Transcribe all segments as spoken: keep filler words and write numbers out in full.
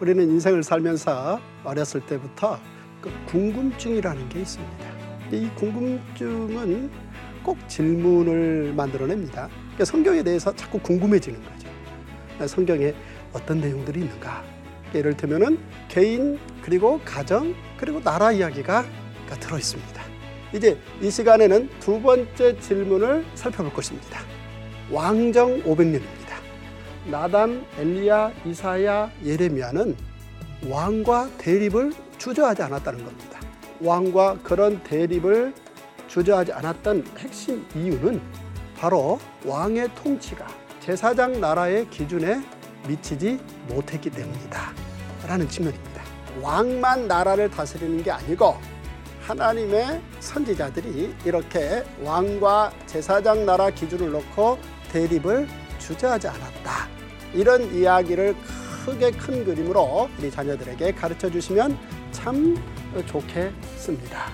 우리는 인생을 살면서 어렸을 때부터 그 궁금증이라는 게 있습니다. 이 궁금증은 꼭 질문을 만들어냅니다. 그러니까 성경에 대해서 자꾸 궁금해지는 거죠. 성경에 어떤 내용들이 있는가. 이를테면은 개인 그리고 가정 그리고 나라 이야기가 들어 있습니다. 이제 이 시간에는 두 번째 질문을 살펴볼 것입니다. 왕정 오백 년입니다. 나단, 엘리야, 이사야, 예레미야는 왕과 대립을 주저하지 않았다는 겁니다. 왕과 그런 대립을 주저하지 않았던 핵심 이유는 바로 왕의 통치가 제사장 나라의 기준에 미치지 못했기 때문이다 라는 측면입니다. 왕만 나라를 다스리는 게 아니고 하나님의 선지자들이 이렇게 왕과 제사장 나라 기준을 놓고 대립을 주저하지 않았다. 이런 이야기를 크게 큰 그림으로 우리 자녀들에게 가르쳐 주시면 참 좋겠습니다.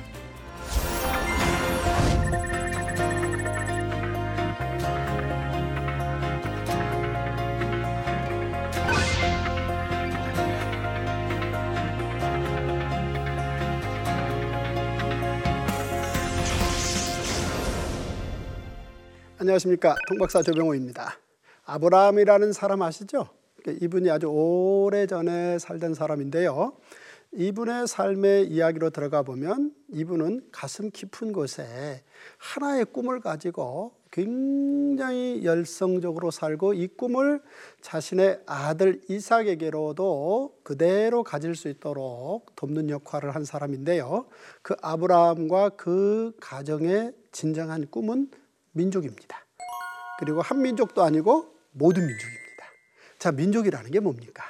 안녕하십니까. 통박사 조병호입니다. 아브라함이라는 사람 아시죠? 이분이 아주 오래전에 살던 사람인데요. 이분의 삶의 이야기로 들어가 보면 이분은 가슴 깊은 곳에 하나의 꿈을 가지고 굉장히 열성적으로 살고 이 꿈을 자신의 아들 이삭에게로도 그대로 가질 수 있도록 돕는 역할을 한 사람인데요. 그 아브라함과 그 가정의 진정한 꿈은 민족입니다. 그리고 한 민족도 아니고 모든 민족입니다. 자, 민족이라는 게 뭡니까?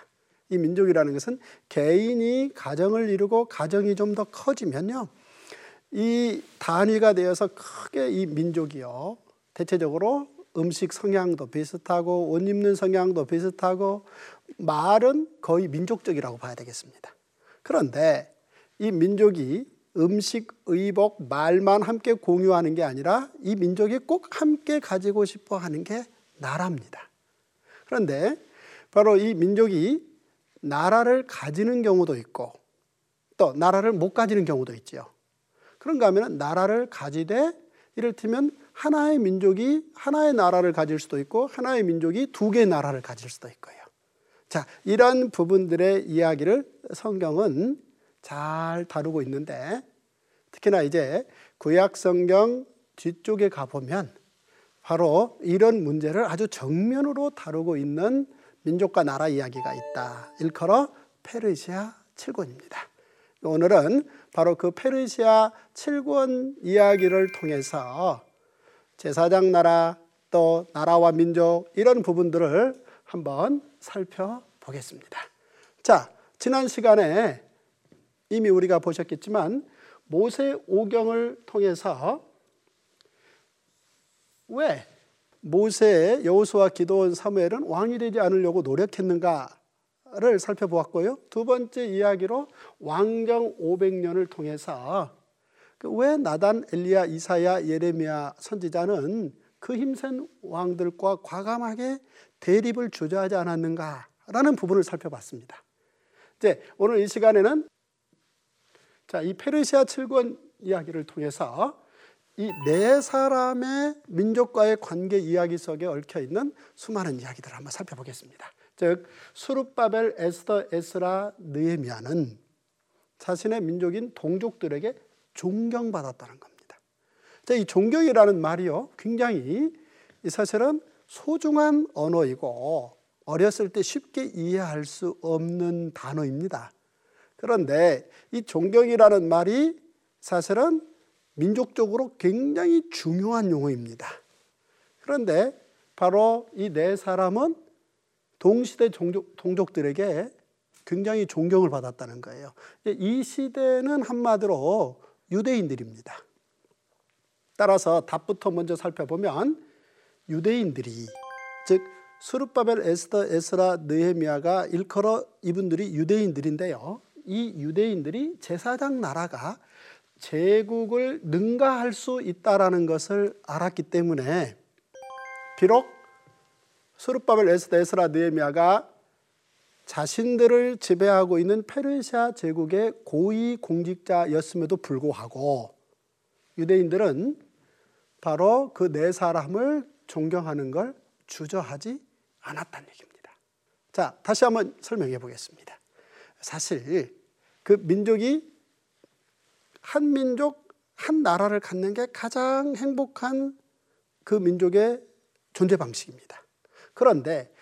이 민족이라는 것은 개인이 가정을 이루고 가정이 좀 더 커지면요, 이 단위가 되어서 크게 이 민족이요, 대체적으로 음식 성향도 비슷하고 옷 입는 성향도 비슷하고 말은 거의 민족적이라고 봐야 되겠습니다. 그런데 이 민족이 음식, 의복, 말만 함께 공유하는 게 아니라 이 민족이 꼭 함께 가지고 싶어 하는 게 나라입니다. 그런데 바로 이 민족이 나라를 가지는 경우도 있고 또 나라를 못 가지는 경우도 있지요. 그런가 하면 나라를 가지되 이를테면 하나의 민족이 하나의 나라를 가질 수도 있고 하나의 민족이 두 개의 나라를 가질 수도 있고요. 자, 이런 부분들의 이야기를 성경은 잘 다루고 있는데 특히나 이제 구약 성경 뒤쪽에 가보면 바로 이런 문제를 아주 정면으로 다루고 있는 민족과 나라 이야기가 있다. 일컬어 페르시아 칠권입니다. 오늘은 바로 그 페르시아 칠권 이야기를 통해서 제사장 나라 또 나라와 민족 이런 부분들을 한번 살펴보겠습니다. 자, 지난 시간에 이미 우리가 보셨겠지만 모세 오경을 통해서 왜 모세, 여호수아, 기도원, 사무엘은 왕이 되지 않으려고 노력했는가를 살펴보았고요. 두 번째 이야기로 왕정 오백 년을 통해서 왜 나단, 엘리야, 이사야, 예레미야 선지자는 그 힘센 왕들과 과감하게 대립을 주저하지 않았는가라는 부분을 살펴봤습니다. 이제 오늘 이 시간에는 자, 이 페르시아 칠권 이야기를 통해서 이 네 사람의 민족과의 관계 이야기 속에 얽혀있는 수많은 이야기들을 한번 살펴보겠습니다. 즉, 수르바벨, 에스더, 에스라, 느헤미야는 자신의 민족인 동족들에게 존경받았다는 겁니다. 자, 이 존경이라는 말이요, 굉장히 사실은 소중한 언어이고 어렸을 때 쉽게 이해할 수 없는 단어입니다. 그런데 이 존경이라는 말이 사실은 민족적으로 굉장히 중요한 용어입니다. 그런데 바로 이 네 사람은 동시대 종족, 동족들에게 굉장히 존경을 받았다는 거예요. 이 시대는 한마디로 유대인들입니다. 따라서 답부터 먼저 살펴보면 유대인들이, 즉 수르바벨, 에스더, 에스라, 느헤미야가 일컬어 이분들이 유대인들인데요. 이 유대인들이 제사장 나라가 제국을 능가할 수 있다라는 것을 알았기 때문에 비록 수르바벨, 에스더, 에스라, 느헤미야가 자신들을 지배하고 있는 페르시아 제국의 고위 공직자였음에도 불구하고 유대인들은 바로 그 네 사람을 존경하는 걸 주저하지 않았다는 얘기입니다. 자, 다시 한번 설명해 보겠습니다. 사실 그 민족이 한 민족, 한 나라를 갖는 게 가장 행복한 그 민족의 존재 방식입니다. 그런데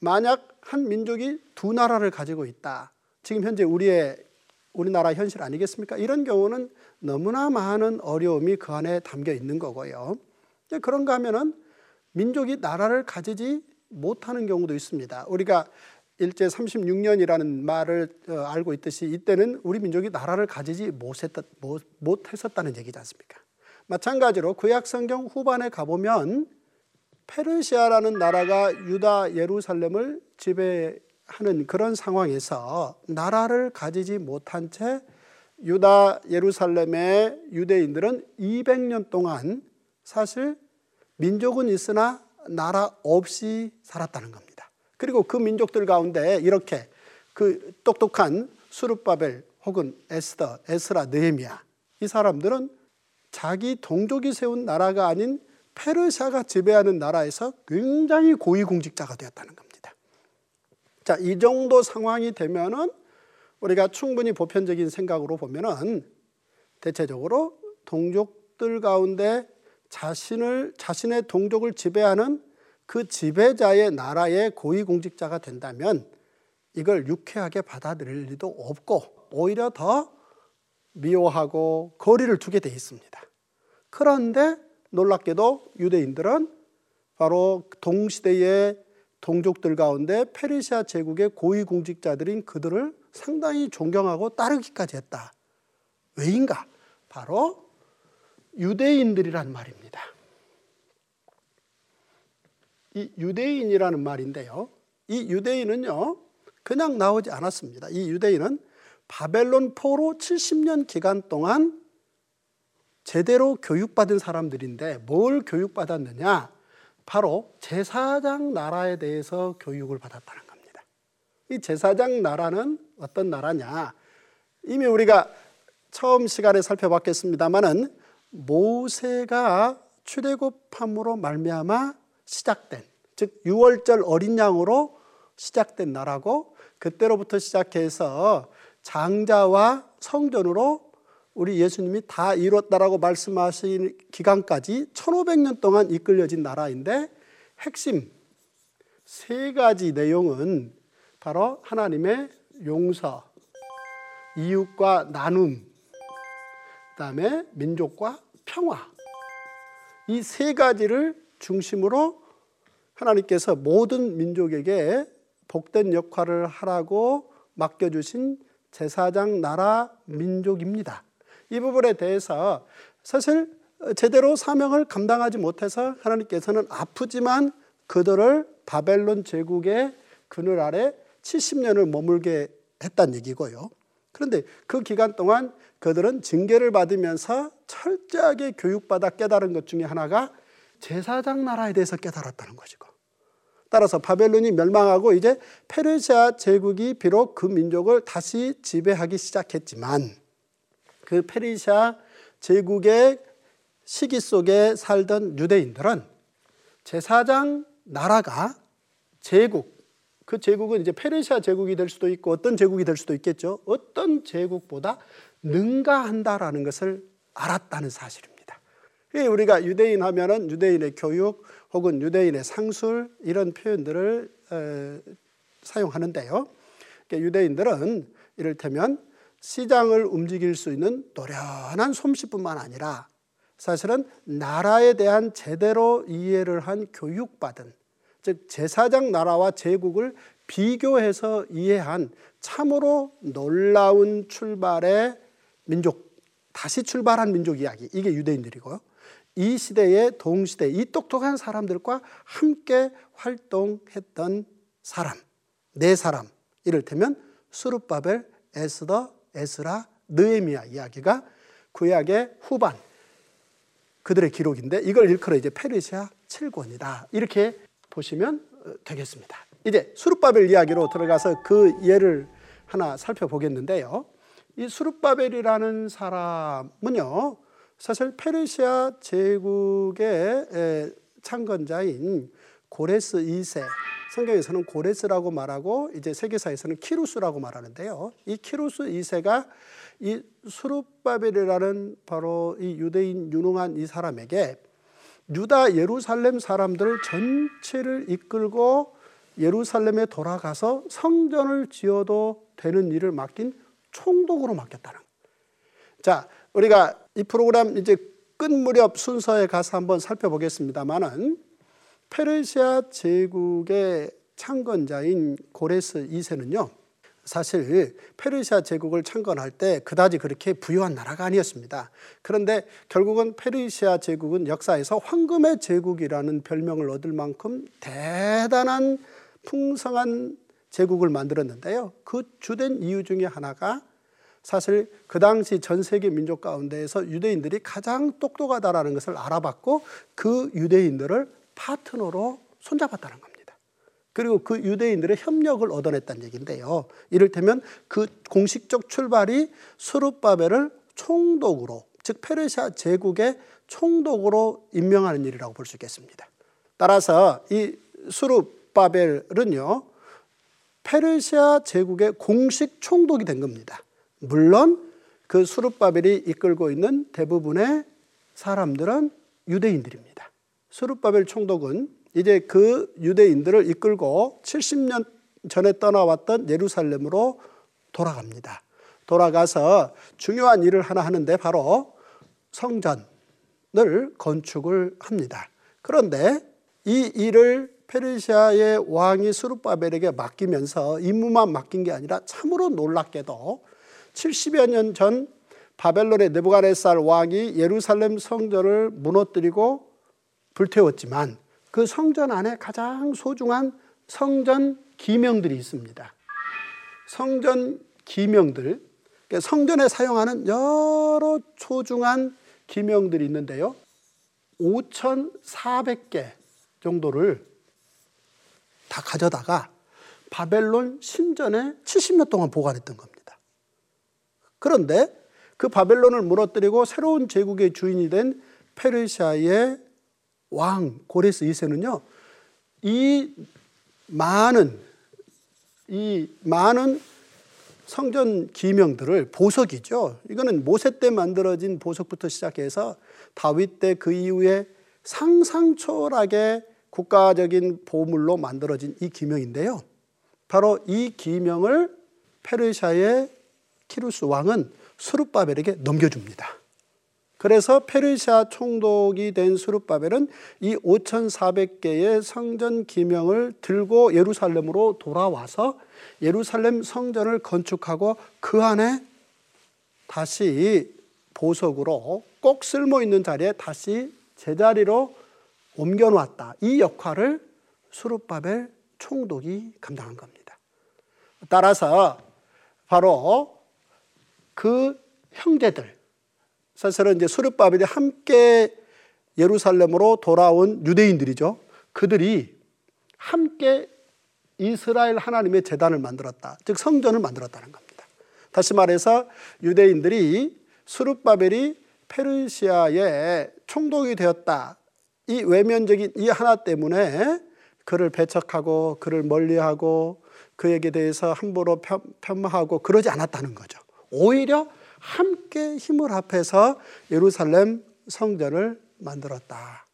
만약 한 민족이 두 나라를 가지고 있다. 지금 현재 우리의 우리나라 현실 아니겠습니까? 이런 경우는 너무나 많은 어려움이 그 안에 담겨 있는 거고요. 그런가 하면은 민족이 나라를 가지지 못하는 경우도 있습니다. 우리가 일제 삼십육 년이라는 말을 알고 있듯이 이때는 우리 민족이 나라를 가지지 못했다, 못했었다는 얘기지 않습니까? 마찬가지로 구약성경 후반에 가보면 페르시아라는 나라가 유다 예루살렘을 지배하는 그런 상황에서 나라를 가지지 못한 채 유다 예루살렘의 유대인들은 이백 년 동안 사실 민족은 있으나 나라 없이 살았다는 겁니다. 그리고 그 민족들 가운데 이렇게 그 똑똑한 수르바벨 혹은 에스더, 에스라, 느헤미야 이 사람들은 자기 동족이 세운 나라가 아닌 페르시아가 지배하는 나라에서 굉장히 고위공직자가 되었다는 겁니다. 자, 이 정도 상황이 되면은 우리가 충분히 보편적인 생각으로 보면은 대체적으로 동족들 가운데 자신을 자신의 동족을 지배하는 그 지배자의 나라의 고위공직자가 된다면 이걸 유쾌하게 받아들일 리도 없고 오히려 더 미워하고 거리를 두게 돼 있습니다. 그런데 놀랍게도 유대인들은 바로 동시대의 동족들 가운데 페르시아 제국의 고위공직자들인 그들을 상당히 존경하고 따르기까지 했다. 왜인가? 바로 유대인들이란 말입니다. 이 유대인이라는 말인데요. 이 유대인은요, 그냥 나오지 않았습니다. 이 유대인은 바벨론 포로 칠십 년 기간 동안 제대로 교육받은 사람들인데 뭘 교육받았느냐? 바로 제사장 나라에 대해서 교육을 받았다는 겁니다. 이 제사장 나라는 어떤 나라냐? 이미 우리가 처음 시간에 살펴봤겠습니다마는 모세가 출애굽함으로 말미암아 시작된, 즉 유월절 어린 양으로 시작된 나라고 그때로부터 시작해서 장자와 성전으로 우리 예수님이 다 이뤘다라고 말씀하신 기간까지 천오백 년 동안 이끌려진 나라인데 핵심 세 가지 내용은 바로 하나님의 용서, 이웃과 나눔, 그다음에 민족과 평화, 이 세 가지를 중심으로 하나님께서 모든 민족에게 복된 역할을 하라고 맡겨주신 제사장 나라 민족입니다. 이 부분에 대해서 사실 제대로 사명을 감당하지 못해서 하나님께서는 아프지만 그들을 바벨론 제국의 그늘 아래 칠십 년을 머물게 했다는 얘기고요. 그런데 그 기간 동안 그들은 징계를 받으면서 철저하게 교육받아 깨달은 것 중에 하나가 제사장 나라에 대해서 깨달았다는 것이고, 따라서 바벨론이 멸망하고 이제 페르시아 제국이 비록 그 민족을 다시 지배하기 시작했지만 그 페르시아 제국의 시기 속에 살던 유대인들은 제사장 나라가 제국, 그 제국은 이제 페르시아 제국이 될 수도 있고 어떤 제국이 될 수도 있겠죠. 어떤 제국보다 능가한다라는 것을 알았다는 사실입니다. 우리가 유대인 하면은 유대인의 교육 혹은 유대인의 상술 이런 표현들을 에, 사용하는데요. 그러니까 유대인들은 이를테면 시장을 움직일 수 있는 노련한 솜씨뿐만 아니라 사실은 나라에 대한 제대로 이해를 한 교육받은, 즉 제사장 나라와 제국을 비교해서 이해한 참으로 놀라운 출발의 민족, 다시 출발한 민족 이야기, 이게 유대인들이고요. 이 시대의 동시대, 이 똑똑한 사람들과 함께 활동했던 사람, 네 사람, 이를테면 수르바벨, 에스더, 에스라, 느헤미야 이야기가 구약의 후반 그들의 기록인데 이걸 일컬어 이제 페르시아 칠 권이다. 이렇게 보시면 되겠습니다. 이제 수르바벨 이야기로 들어가서 그 예를 하나 살펴보겠는데요. 이 수르바벨이라는 사람은요, 사실 페르시아 제국의 창건자인 고레스 이 세, 성경에서는 고레스라고 말하고 이제 세계사에서는 키루스라고 말하는데요. 이 키루스 이 세가 이 수르바벨이라는 바로 이 유대인 유능한 이 사람에게 유다 예루살렘 사람들 전체를 이끌고 예루살렘에 돌아가서 성전을 지어도 되는 일을 맡긴 총독으로 맡겼다는 거예요. 자, 우리가 이 프로그램 이제 끝 무렵 순서에 가서 한번 살펴보겠습니다만은 페르시아 제국의 창건자인 고레스 이 세는요, 사실 페르시아 제국을 창건할 때 그다지 그렇게 부유한 나라가 아니었습니다. 그런데 결국은 페르시아 제국은 역사에서 황금의 제국이라는 별명을 얻을 만큼 대단한 풍성한 제국을 만들었는데요. 그 주된 이유 중에 하나가 사실 그 당시 전 세계 민족 가운데에서 유대인들이 가장 똑똑하다라는 것을 알아봤고 그 유대인들을 파트너로 손잡았다는 겁니다. 그리고 그 유대인들의 협력을 얻어냈다는 얘기인데요. 이를테면 그 공식적 출발이 수르바벨을 총독으로, 즉 페르시아 제국의 총독으로 임명하는 일이라고 볼 수 있겠습니다. 따라서 이 수르바벨은요, 페르시아 제국의 공식 총독이 된 겁니다. 물론 그 수르바벨이 이끌고 있는 대부분의 사람들은 유대인들입니다. 수르바벨 총독은 이제 그 유대인들을 이끌고 칠십 년 전에 떠나왔던 예루살렘으로 돌아갑니다. 돌아가서 중요한 일을 하나 하는데 바로 성전을 건축을 합니다. 그런데 이 일을 페르시아의 왕이 수르바벨에게 맡기면서 임무만 맡긴 게 아니라 참으로 놀랍게도 칠십여 년 전 바벨론의 느부갓네살 왕이 예루살렘 성전을 무너뜨리고 불태웠지만 그 성전 안에 가장 소중한 성전 기명들이 있습니다. 성전 기명들, 성전에 사용하는 여러 소중한 기명들이 있는데요, 오천사백 개 정도를 다 가져다가 바벨론 신전에 칠십 년 동안 보관했던 겁니다. 그런데 그 바벨론을 무너뜨리고 새로운 제국의 주인이 된 페르시아의 왕 고레스 이 세는요, 이 많은 이 많은 성전 기명들을, 보석이죠, 이거는 모세 때 만들어진 보석부터 시작해서 다윗 때 그 이후에 상상초월하게 국가적인 보물로 만들어진 이 기명인데요, 바로 이 기명을 페르시아의 키루스 왕은 수르바벨에게 넘겨줍니다. 그래서 페르시아 총독이 된 수르바벨은 이 오천사백 개의 성전 기명을 들고 예루살렘으로 돌아와서 예루살렘 성전을 건축하고 그 안에 다시 보석으로 꼭 쓸모 있는 자리에 다시 제자리로 옮겨놓았다. 이 역할을 수르바벨 총독이 감당한 겁니다. 따라서 바로 그 형제들, 사실은 이제 수르바벨이 함께 예루살렘으로 돌아온 유대인들이죠. 그들이 함께 이스라엘 하나님의 제단을 만들었다. 즉 성전을 만들었다는 겁니다. 다시 말해서 유대인들이, 수르바벨이 페르시아의 총독이 되었다. 이 외면적인 이 하나 때문에 그를 배척하고 그를 멀리하고 그에게 대해서 함부로 폄하하고 그러지 않았다는 거죠. 오히려 함께 힘을 합해서 예루살렘 성전을 만들었다.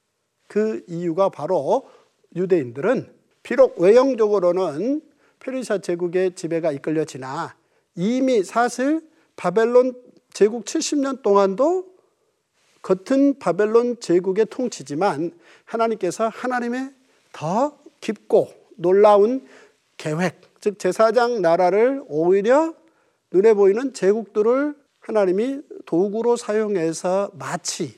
그 이유가 바로 유대인들은 비록 외형적으로는 페르시아 제국의 지배가 이끌려지나 이미 사실 바벨론 제국 칠십 년 동안도 겉은 바벨론 제국의 통치지만 하나님께서 하나님의 더 깊고 놀라운 계획, 즉 제사장 나라를 오히려 눈에 보이는 제국들을 하나님이 도구로 사용해서 마치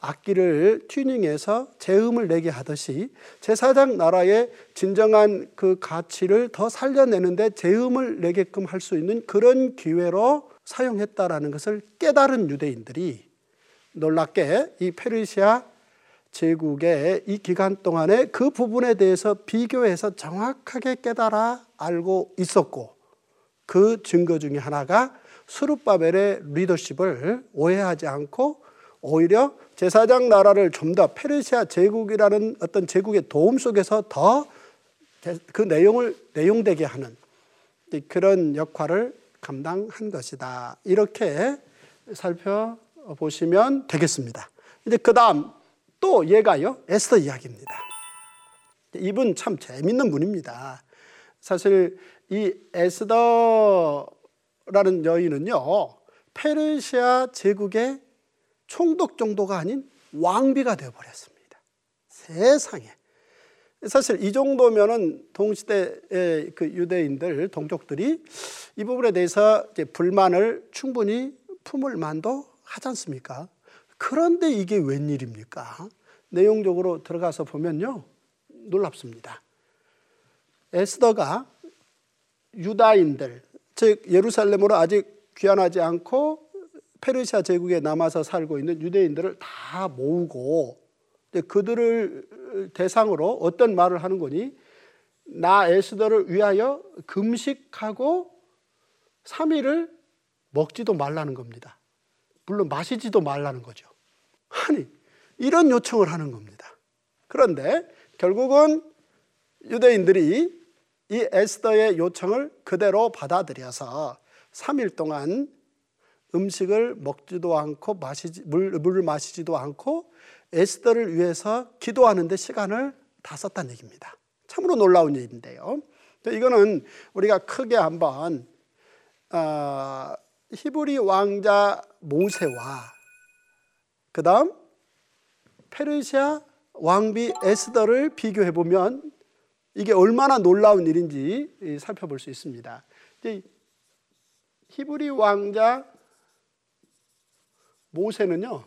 악기를 튜닝해서 재음을 내게 하듯이 제사장 나라의 진정한 그 가치를 더 살려내는데 재음을 내게끔 할 수 있는 그런 기회로 사용했다라는 것을 깨달은 유대인들이 놀랍게 이 페르시아 제국의 이 기간 동안에 그 부분에 대해서 비교해서 정확하게 깨달아 알고 있었고, 그 증거 중에 하나가 수르바벨의 리더십을 오해하지 않고 오히려 제사장 나라를 좀 더 페르시아 제국이라는 어떤 제국의 도움 속에서 더 그 내용을 내용되게 하는 그런 역할을 감당한 것이다. 이렇게 살펴보시면 되겠습니다. 이제 그 다음 또 얘가요, 에스더 이야기입니다. 이분 참 재밌는 분입니다. 사실 이 에스더라는 여인은요, 페르시아 제국의 총독 정도가 아닌 왕비가 되어버렸습니다. 세상에. 사실 이 정도면은 동시대의 그 유대인들, 동족들이 이 부분에 대해서 이제 불만을 충분히 품을 만도 하지 않습니까? 그런데 이게 웬일입니까? 내용적으로 들어가서 보면요, 놀랍습니다. 에스더가 유다인들, 즉 예루살렘으로 아직 귀환하지 않고 페르시아 제국에 남아서 살고 있는 유대인들을 다 모으고 그들을 대상으로 어떤 말을 하는 거니, 나 에스더를 위하여 금식하고 삼 일을 먹지도 말라는 겁니다. 물론 마시지도 말라는 거죠. 아니, 이런 요청을 하는 겁니다. 그런데 결국은 유대인들이 이 에스더의 요청을 그대로 받아들여서 삼 일 동안 음식을 먹지도 않고 마시지, 물, 물을 마시지도 않고 에스더를 위해서 기도하는 데 시간을 다 썼다는 얘기입니다. 참으로 놀라운 일인데요, 이거는 우리가 크게 한번 어, 히브리 왕자 모세와 그 다음 페르시아 왕비 에스더를 비교해보면 이게 얼마나 놀라운 일인지 살펴볼 수 있습니다. 이제 히브리 왕자 모세는요,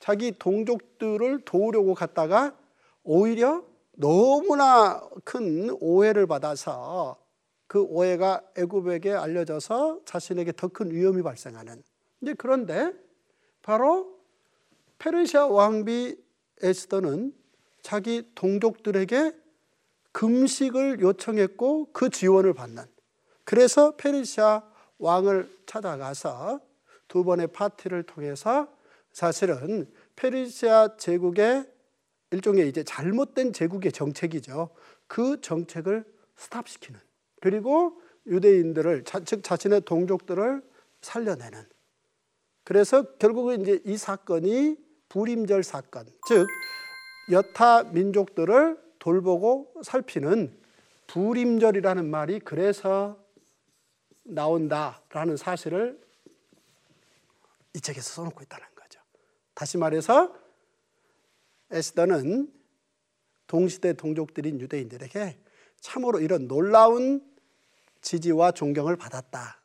자기 동족들을 도우려고 갔다가 오히려 너무나 큰 오해를 받아서 그 오해가 애굽에게 알려져서 자신에게 더 큰 위험이 발생하는, 이제 그런데 바로 페르시아 왕비 에스더는 자기 동족들에게 금식을 요청했고 그 지원을 받는, 그래서 페르시아 왕을 찾아가서 두 번의 파티를 통해서 사실은 페르시아 제국의 일종의 이제 잘못된 제국의 정책이죠. 그 정책을 스탑시키는, 그리고 유대인들을, 즉 자신의 동족들을 살려내는. 그래서 결국은 이제 이 사건이 불임절 사건, 즉 여타 민족들을 돌보고 살피는 불임절이라는 말이 그래서 나온다라는 사실을 이 책에서 써놓고 있다는 거죠. 다시 말해서 에스더는 동시대 동족들인 유대인들에게 참으로 이런 놀라운 지지와 존경을 받았다.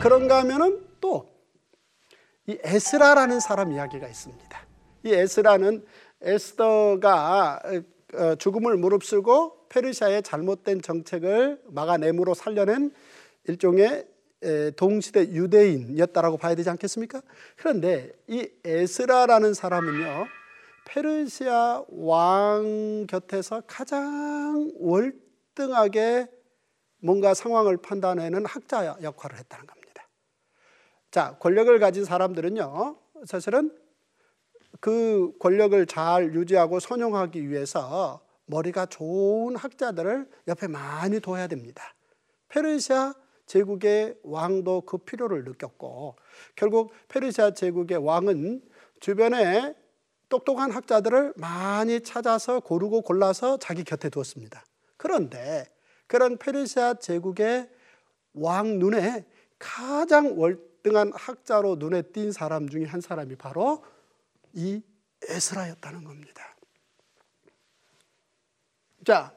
그런가 하면은 또 이 에스라라는 사람 이야기가 있습니다. 이 에스라는 에스더가 죽음을 무릅쓰고 페르시아의 잘못된 정책을 막아내므로 살려낸 일종의 동시대 유대인이었다라고 봐야 되지 않겠습니까? 그런데 이 에스라라는 사람은요, 페르시아 왕 곁에서 가장 월등하게 뭔가 상황을 판단하는 학자 역할을 했다는 겁니다. 자, 권력을 가진 사람들은요, 사실은 그 권력을 잘 유지하고 선용하기 위해서 머리가 좋은 학자들을 옆에 많이 둬야 됩니다. 페르시아 제국의 왕도 그 필요를 느꼈고, 결국 페르시아 제국의 왕은 주변에 똑똑한 학자들을 많이 찾아서 고르고 골라서 자기 곁에 두었습니다. 그런데 그런 페르시아 제국의 왕 눈에 가장 월등한 학자로 눈에 띈 사람 중에 한 사람이 바로 이 에스라였다는 겁니다. 자,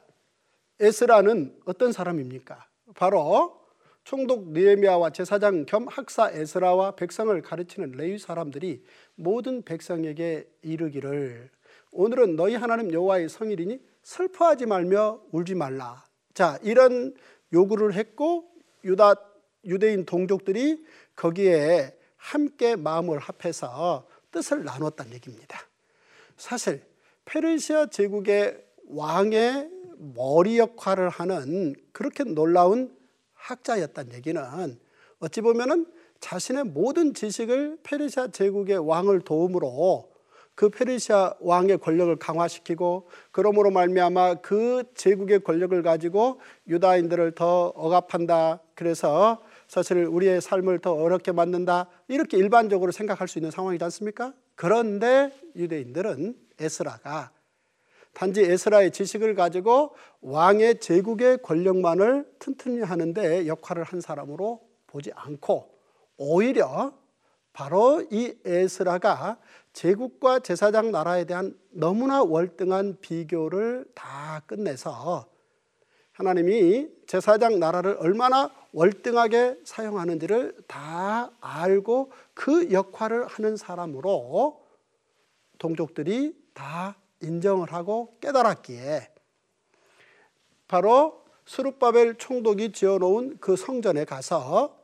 에스라는 어떤 사람입니까? 바로 총독 느헤미야와 제사장 겸 학사 에스라와 백성을 가르치는 레위 사람들이 모든 백성에게 이르기를 오늘은 너희 하나님 여호와의 성일이니 슬퍼하지 말며 울지 말라. 자, 이런 요구를 했고 유다, 유대인 동족들이 거기에 함께 마음을 합해서 뜻을 나눴다는 얘기입니다. 사실 페르시아 제국의 왕의 머리 역할을 하는 그렇게 놀라운 학자였다는 얘기는 어찌 보면은 자신의 모든 지식을 페르시아 제국의 왕을 도움으로 그 페르시아 왕의 권력을 강화시키고 그러므로 말미암아 그 제국의 권력을 가지고 유다인들을 더 억압한다. 그래서 사실 우리의 삶을 더 어렵게 만든다. 이렇게 일반적으로 생각할 수 있는 상황이지 않습니까? 그런데 유대인들은 에스라가 단지 에스라의 지식을 가지고 왕의 제국의 권력만을 튼튼히 하는 데 역할을 한 사람으로 보지 않고 오히려 바로 이 에스라가 제국과 제사장 나라에 대한 너무나 월등한 비교를 다 끝내서 하나님이 제사장 나라를 얼마나 월등하게 사용하는지를 다 알고 그 역할을 하는 사람으로 동족들이 다 인정을 하고 깨달았기에 바로 수르바벨 총독이 지어놓은 그 성전에 가서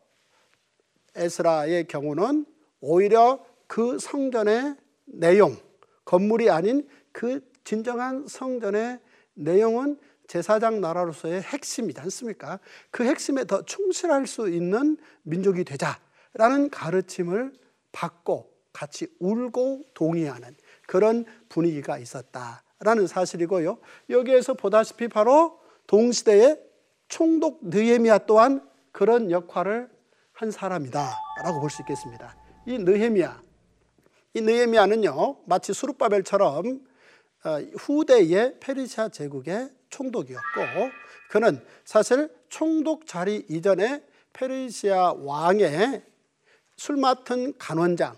에스라의 경우는 오히려 그 성전의 내용, 건물이 아닌 그 진정한 성전의 내용은 제사장 나라로서의 핵심이지 않습니까? 그 핵심에 더 충실할 수 있는 민족이 되자라는 가르침을 받고 같이 울고 동의하는 그런 분위기가 있었다라는 사실이고요. 여기에서 보다시피 바로 동시대의 총독 느헤미야 또한 그런 역할을 한 사람이다라고 볼 수 있겠습니다. 이 느헤미야, 이 느헤미야는요 마치 수르바벨처럼 후대의 페르시아 제국의 총독이었고 그는 사실 총독 자리 이전에 페르시아 왕의 술 맡은 간원장,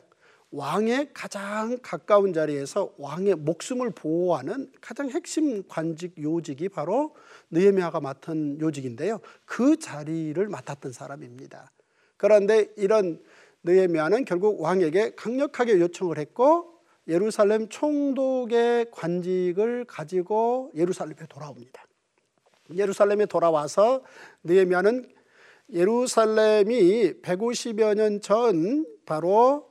왕의 가장 가까운 자리에서 왕의 목숨을 보호하는 가장 핵심 관직 요직이 바로 느헤미야가 맡은 요직인데요. 그 자리를 맡았던 사람입니다. 그런데 이런 느헤미야는 결국 왕에게 강력하게 요청을 했고 예루살렘 총독의 관직을 가지고 예루살렘에 돌아옵니다. 예루살렘에 돌아와서 느헤미야는 예루살렘이 백오십여 년 전 바로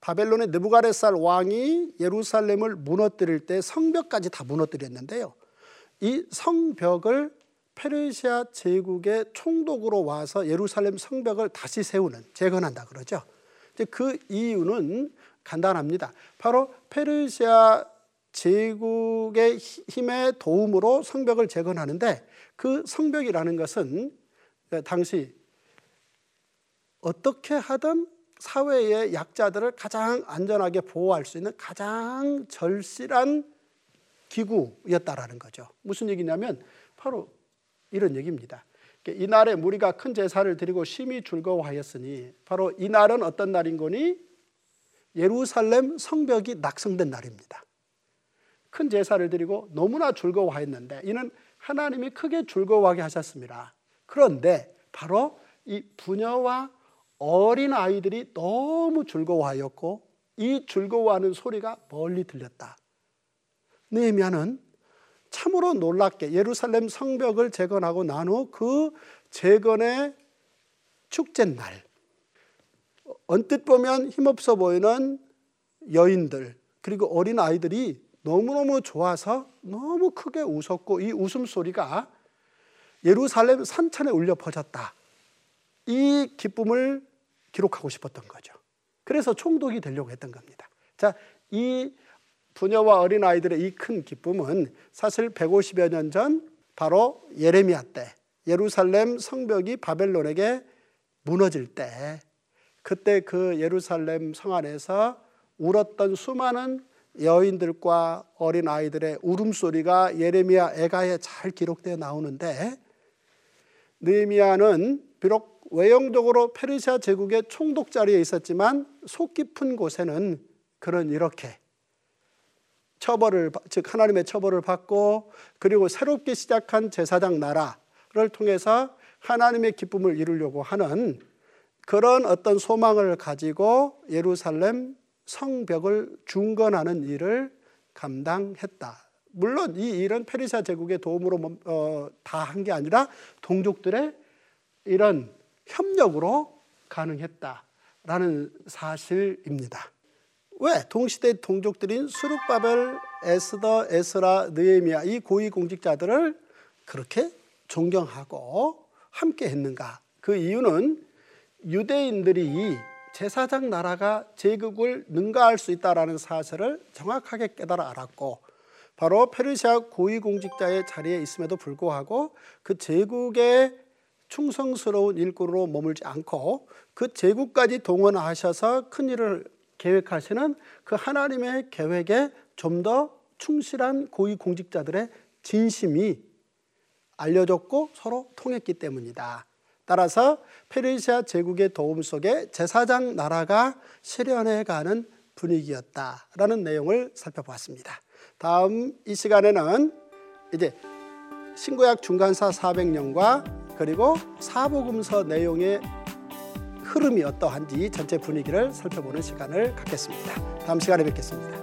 바벨론의 느부갓네살 왕이 예루살렘을 무너뜨릴 때 성벽까지 다 무너뜨렸는데요. 이 성벽을 페르시아 제국의 총독으로 와서 예루살렘 성벽을 다시 세우는, 재건한다 그러죠. 이제 그 이유는 간단합니다. 바로 페르시아 제국의 힘의 도움으로 성벽을 재건하는데 그 성벽이라는 것은 당시 어떻게 하든 사회의 약자들을 가장 안전하게 보호할 수 있는 가장 절실한 기구였다라는 거죠. 무슨 얘기냐면 바로 이런 얘기입니다. 이날에 무리가 큰 제사를 드리고 심히 즐거워하였으니 바로 이날은 어떤 날인 거니? 예루살렘 성벽이 낙성된 날입니다. 큰 제사를 드리고 너무나 즐거워하였는데 이는 하나님이 크게 즐거워하게 하셨습니다. 그런데 바로 이 부녀와 어린아이들이 너무 즐거워하였고 이 즐거워하는 소리가 멀리 들렸다. 느헤미야는 참으로 놀랍게 예루살렘 성벽을 재건하고 난 후 그 재건의 축제날 언뜻 보면 힘없어 보이는 여인들 그리고 어린아이들이 너무너무 좋아서 너무 크게 웃었고 이 웃음소리가 예루살렘 산천에 울려 퍼졌다. 이 기쁨을 기록하고 싶었던 거죠. 그래서 총독이 되려고 했던 겁니다. 자, 이 부녀와 어린아이들의 이 큰 기쁨은 사실 백오십여 년 전 바로 예레미야 때 예루살렘 성벽이 바벨론에게 무너질 때 그때 그 예루살렘 성 안에서 울었던 수많은 여인들과 어린아이들의 울음소리가 예레미야 애가에 잘 기록되어 나오는데 느헤미야는 비록 외형적으로 페르시아 제국의 총독 자리에 있었지만 속 깊은 곳에는 그는 이렇게 처벌을, 즉 하나님의 처벌을 받고, 그리고 새롭게 시작한 제사장 나라를 통해서 하나님의 기쁨을 이루려고 하는 그런 어떤 소망을 가지고 예루살렘 성벽을 중건하는 일을 감당했다. 물론 이 일은 페르시아 제국의 도움으로 어, 다 한 게 아니라 동족들의 이런 협력으로 가능했다라는 사실입니다. 왜? 동시대 동족들인 수르바벨, 에스더, 에스라, 느헤미야 이 고위공직자들을 그렇게 존경하고 함께 했는가? 그 이유는 유대인들이 제사장 나라가 제국을 능가할 수 있다는 사실을 정확하게 깨달아 알았고, 바로 페르시아 고위공직자의 자리에 있음에도 불구하고 그 제국의 충성스러운 일꾼으로 머물지 않고 그 제국까지 동원하셔서 큰일을 계획하시는 그 하나님의 계획에 좀 더 충실한 고위공직자들의 진심이 알려졌고 서로 통했기 때문이다. 따라서 페르시아 제국의 도움 속에 제사장 나라가 실현해가는 분위기였다라는 내용을 살펴보았습니다. 다음 이 시간에는 이제 신구약 중간사 사백 년과 그리고 사복음서 내용의 흐름이 어떠한지 전체 분위기를 살펴보는 시간을 갖겠습니다. 다음 시간에 뵙겠습니다.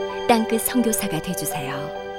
땅끝 선교사가 되어주세요.